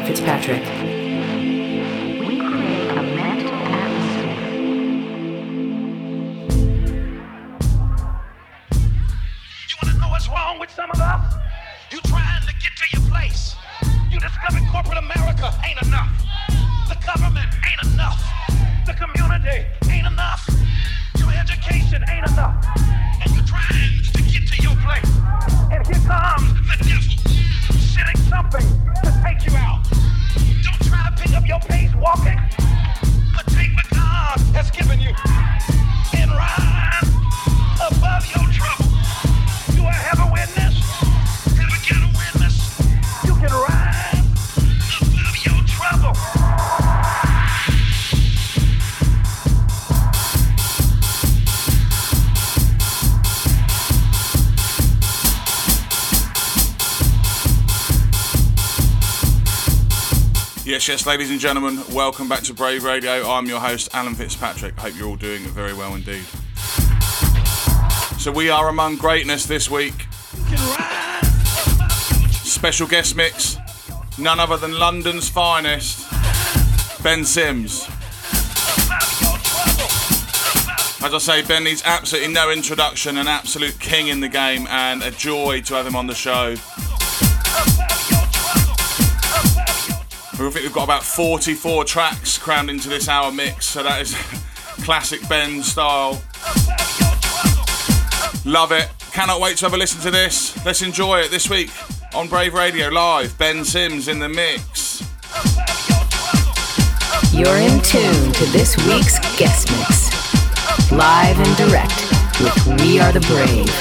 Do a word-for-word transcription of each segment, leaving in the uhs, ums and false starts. Alan Fitzpatrick. We create a mental atmosphere. You want to know what's wrong with some of us? You trying to get to your place. You discovered corporate America ain't enough. The government ain't enough. The community ain't enough. Your education ain't enough. And you're trying to get to your place. And here comes the devil, sending something to take you out. Don't try to pick up your pace walking, but take what God has given you and rise above your trouble. Do I have a witness? Have we got a witness? You can rise above your trouble. Yes, yes, ladies and gentlemen, welcome back to Brave Radio. I'm your host, Alan Fitzpatrick. I hope you're all doing very well indeed. So we are among greatness this week. Special guest mix, none other than London's finest, Ben Sims. As I say, Ben needs absolutely no introduction, an absolute king in the game, and a joy to have him on the show. I think we've got about forty-four tracks crammed into this hour mix, so that is classic Ben style. Love it. Cannot wait to have a listen to this. Let's enjoy it this week on Brave Radio Live. Ben Sims in the mix. You're in tune to this week's guest mix. Live and direct with We Are The Brave.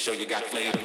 show you got flavor.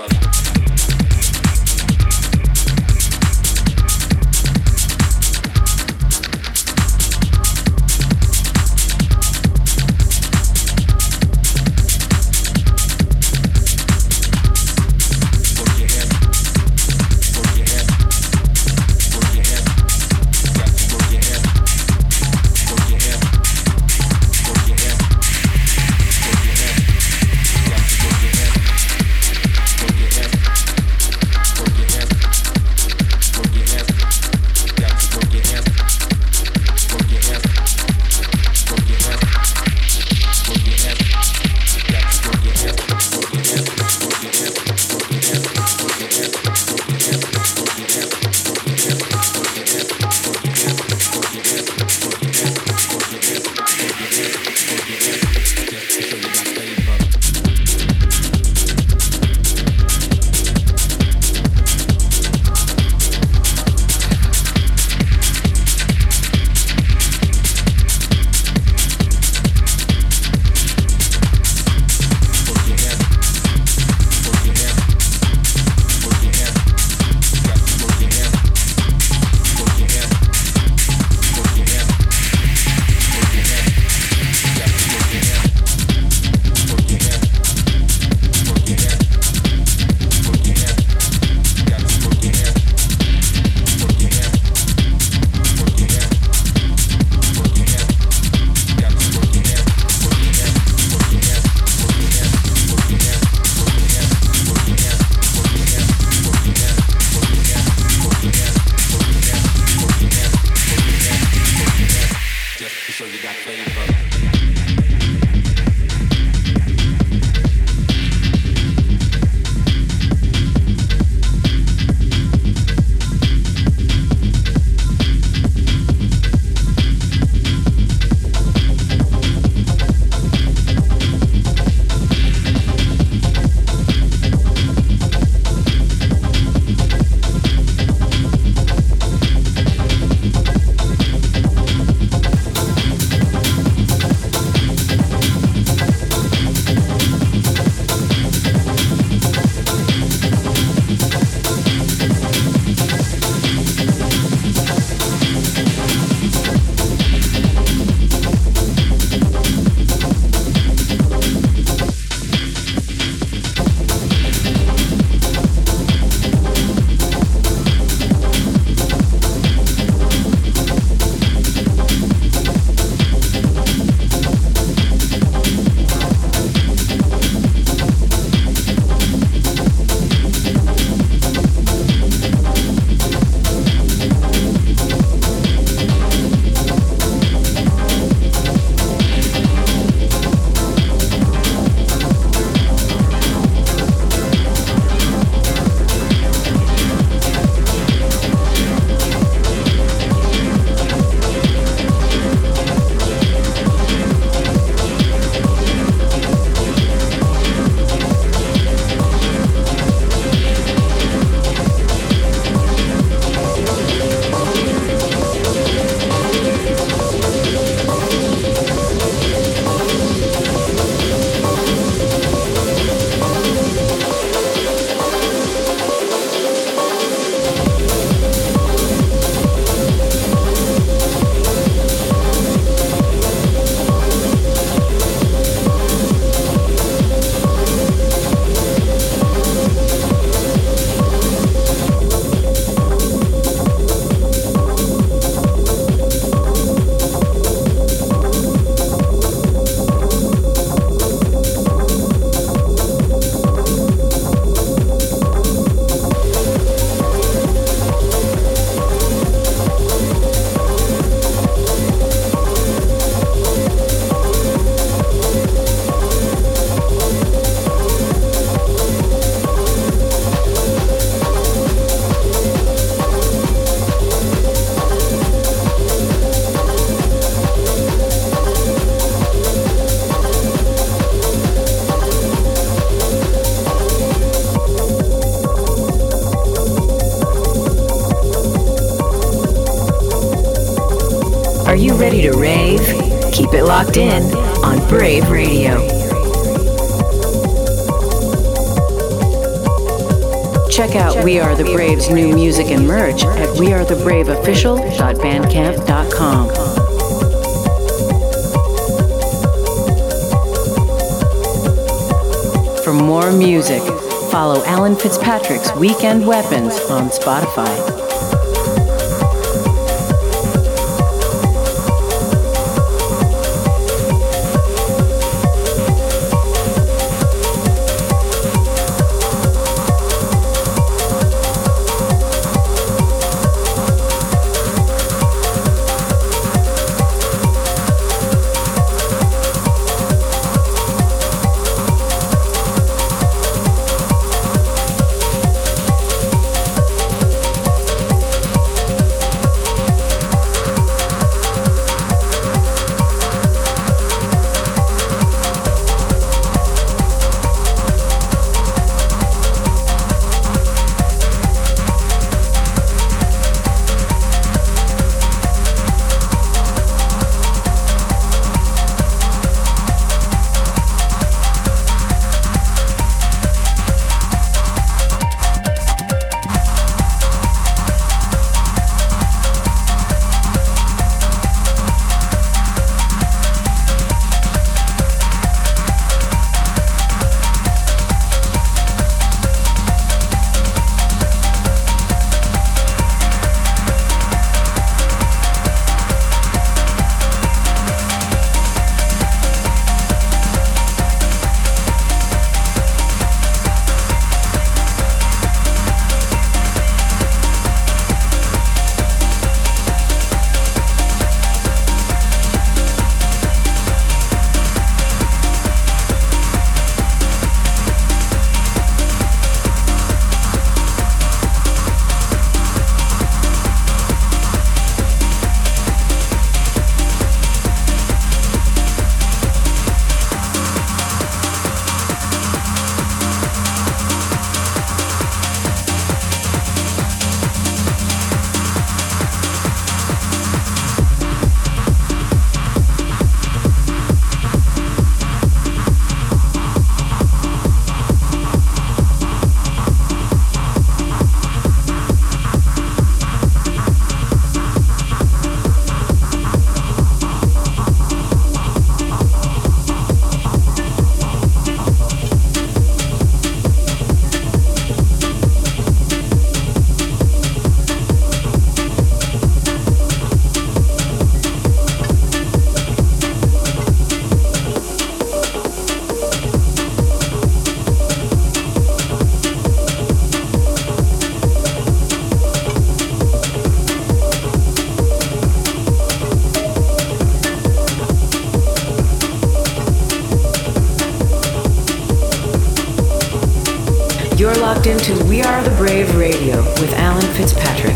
Ready to rave? Keep it locked in on Brave Radio. Check out We Are The Brave's new music and merch at we are the brave official dot bandcamp dot com. For more music, follow Alan Fitzpatrick's Weekend Weapons on Spotify. Into We Are The Brave Radio with Alan Fitzpatrick.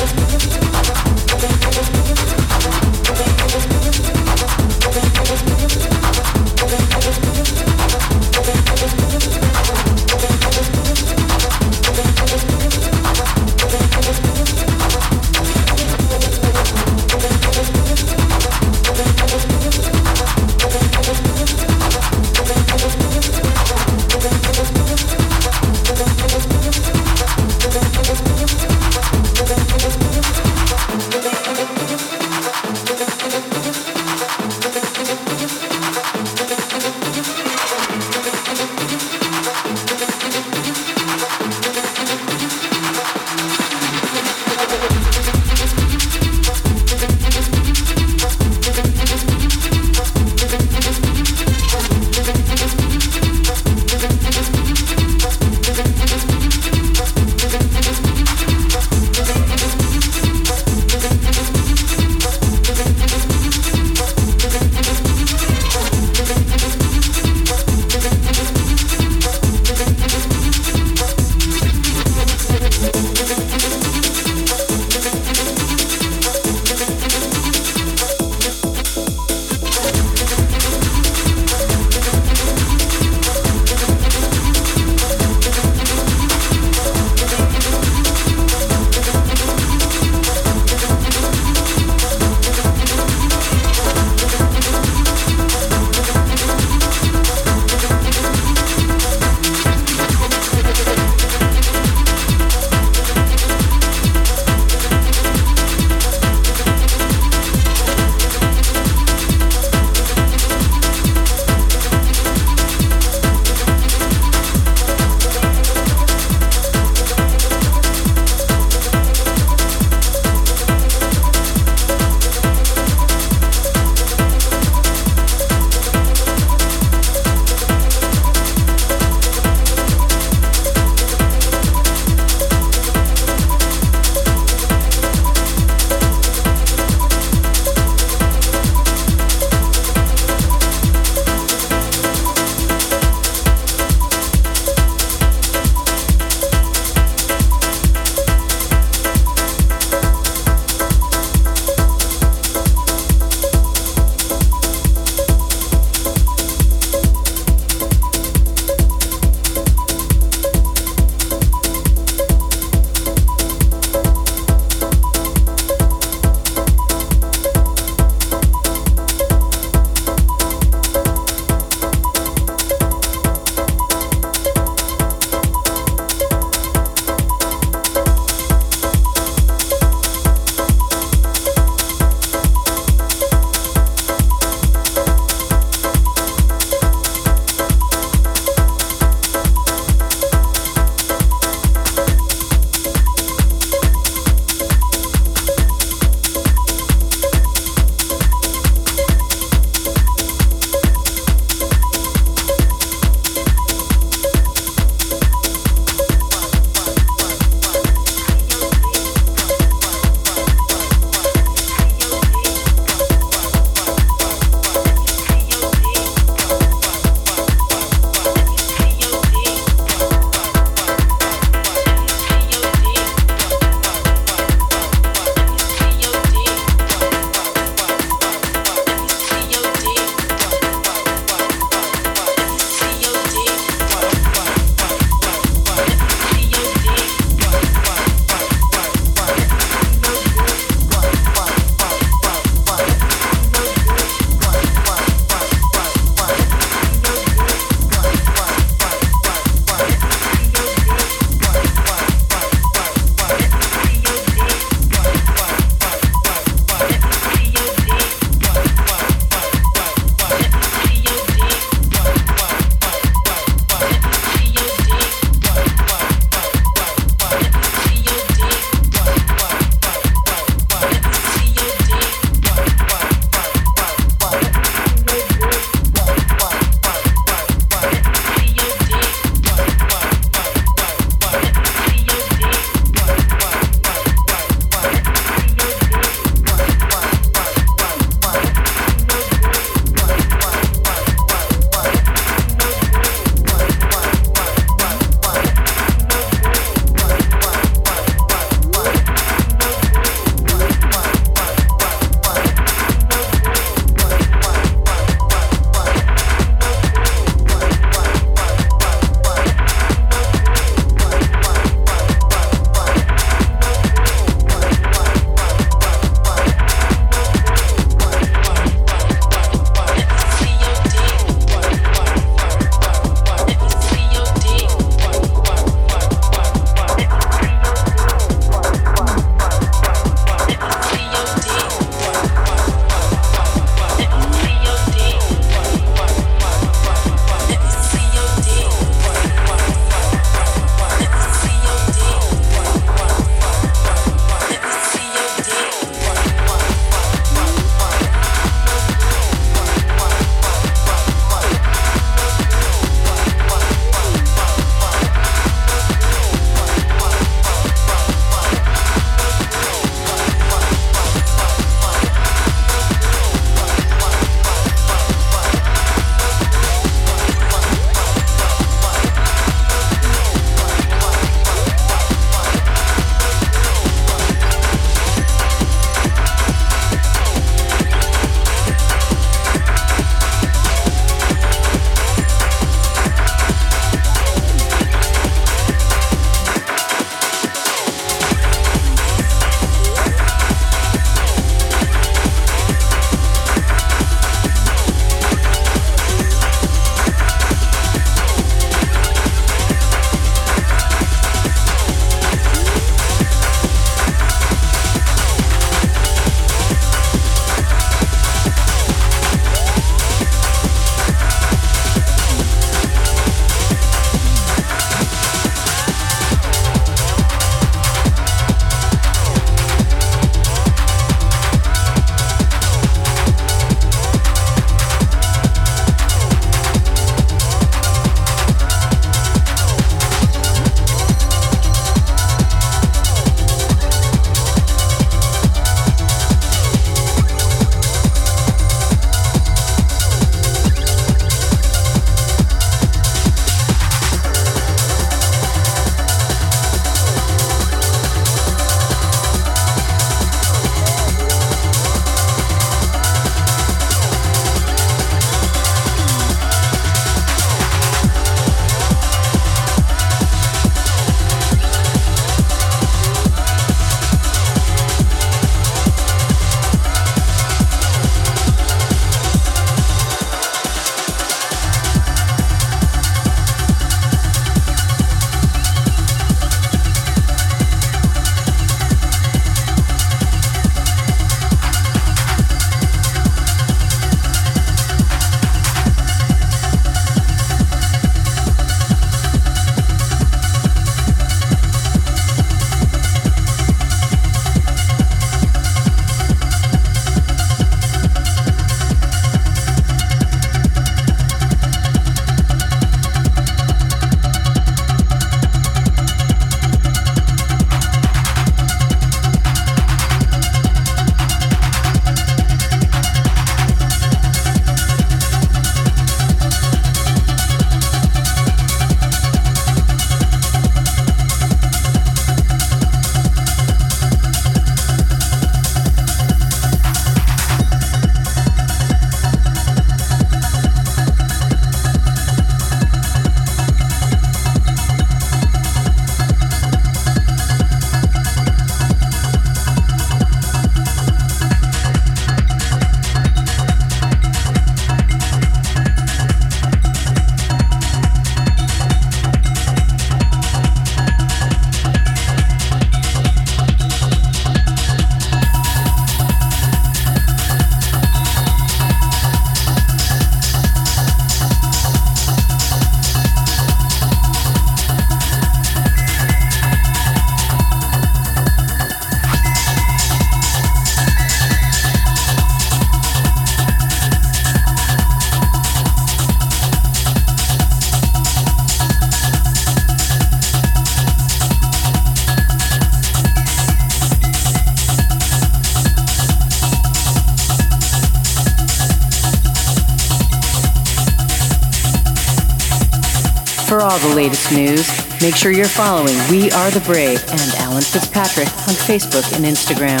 all the latest news, make sure you're following We Are The Brave and Alan Fitzpatrick on Facebook and Instagram.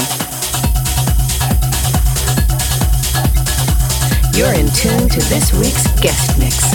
You're in tune to this week's guest mix.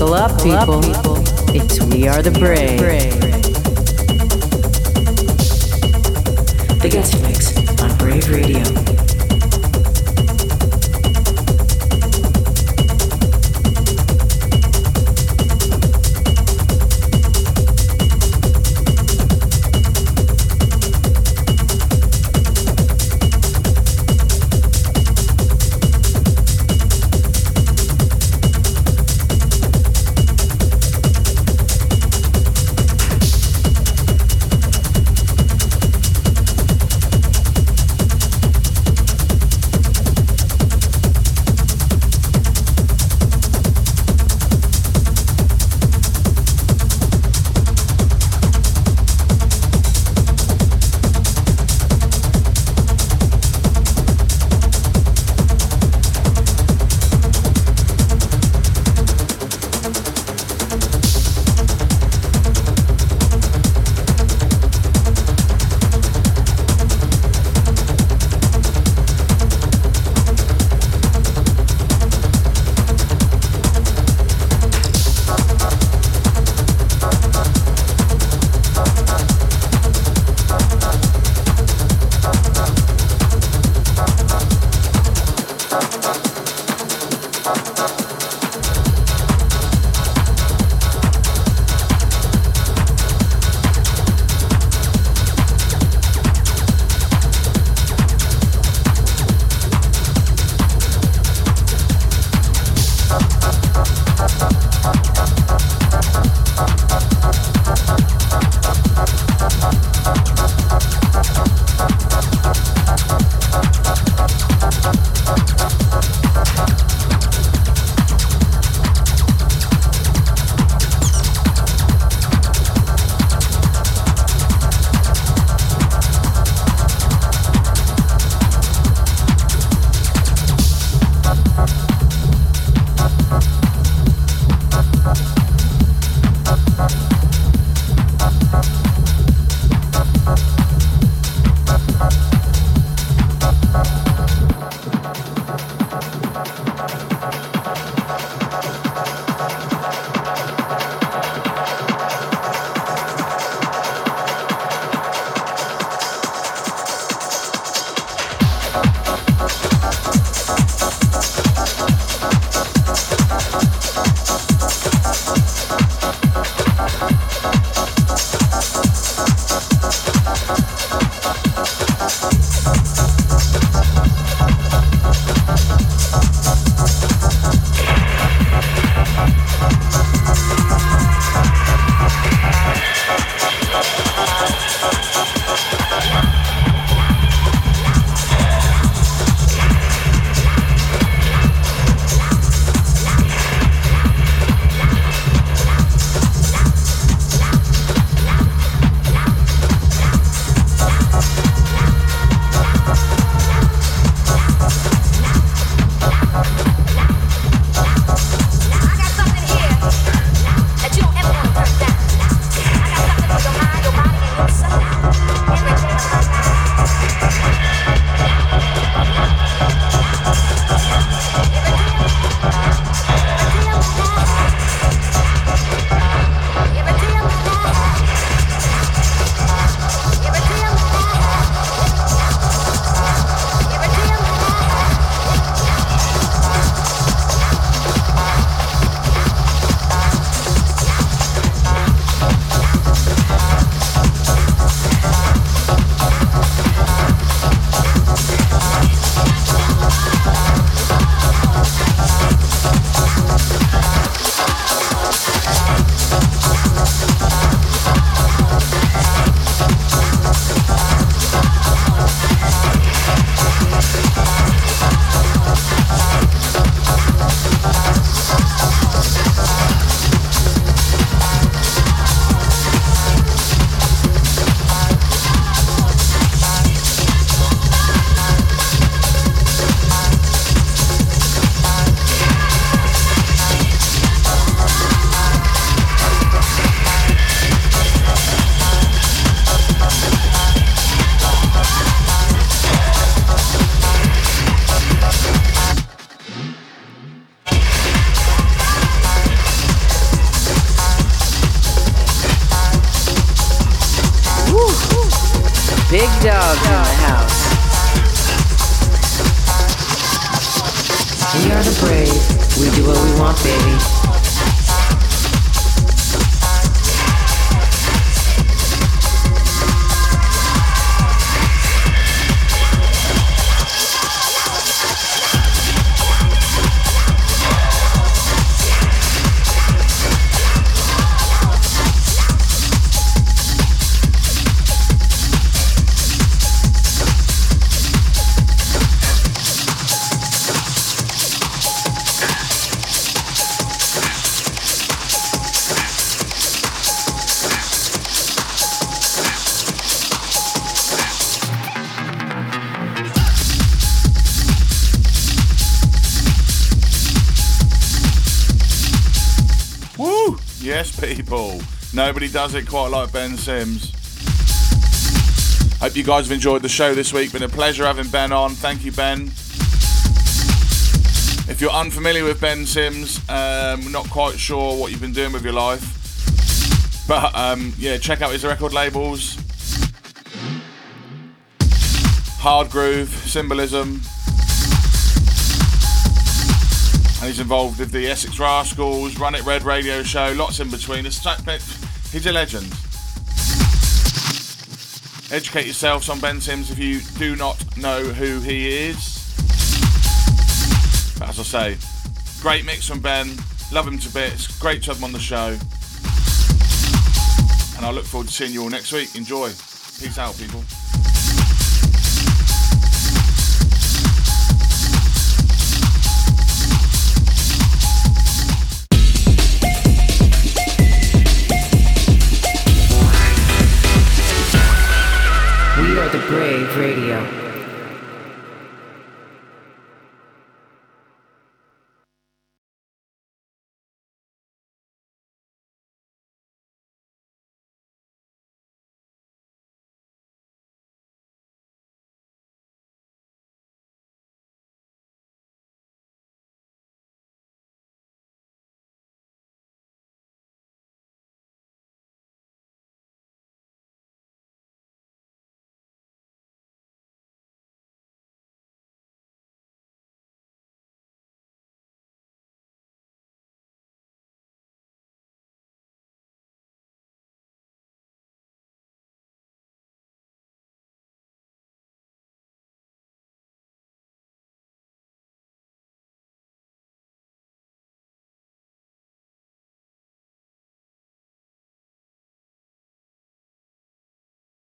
Buckle up, people. It's We Are The Brave. The guest mix on Brave Radio. Big dog in the house. We are the brave. We do what we want, baby. People. Nobody does it quite like Ben Sims. Hope you guys have enjoyed the show this week. Been a pleasure having Ben on. Thank you, Ben. If you're unfamiliar with Ben Sims, um, not quite sure what you've been doing with your life, but um, yeah, check out his record labels. Hard Groove, Symbolism. And he's involved with the Essex Rascals, Run It Red radio show, lots in between. He's a legend. Educate yourselves on Ben Sims if you do not know who he is. But as I say, great mix from Ben. Love him to bits. Great to have him on the show. And I look forward to seeing you all next week. Enjoy. Peace out, people.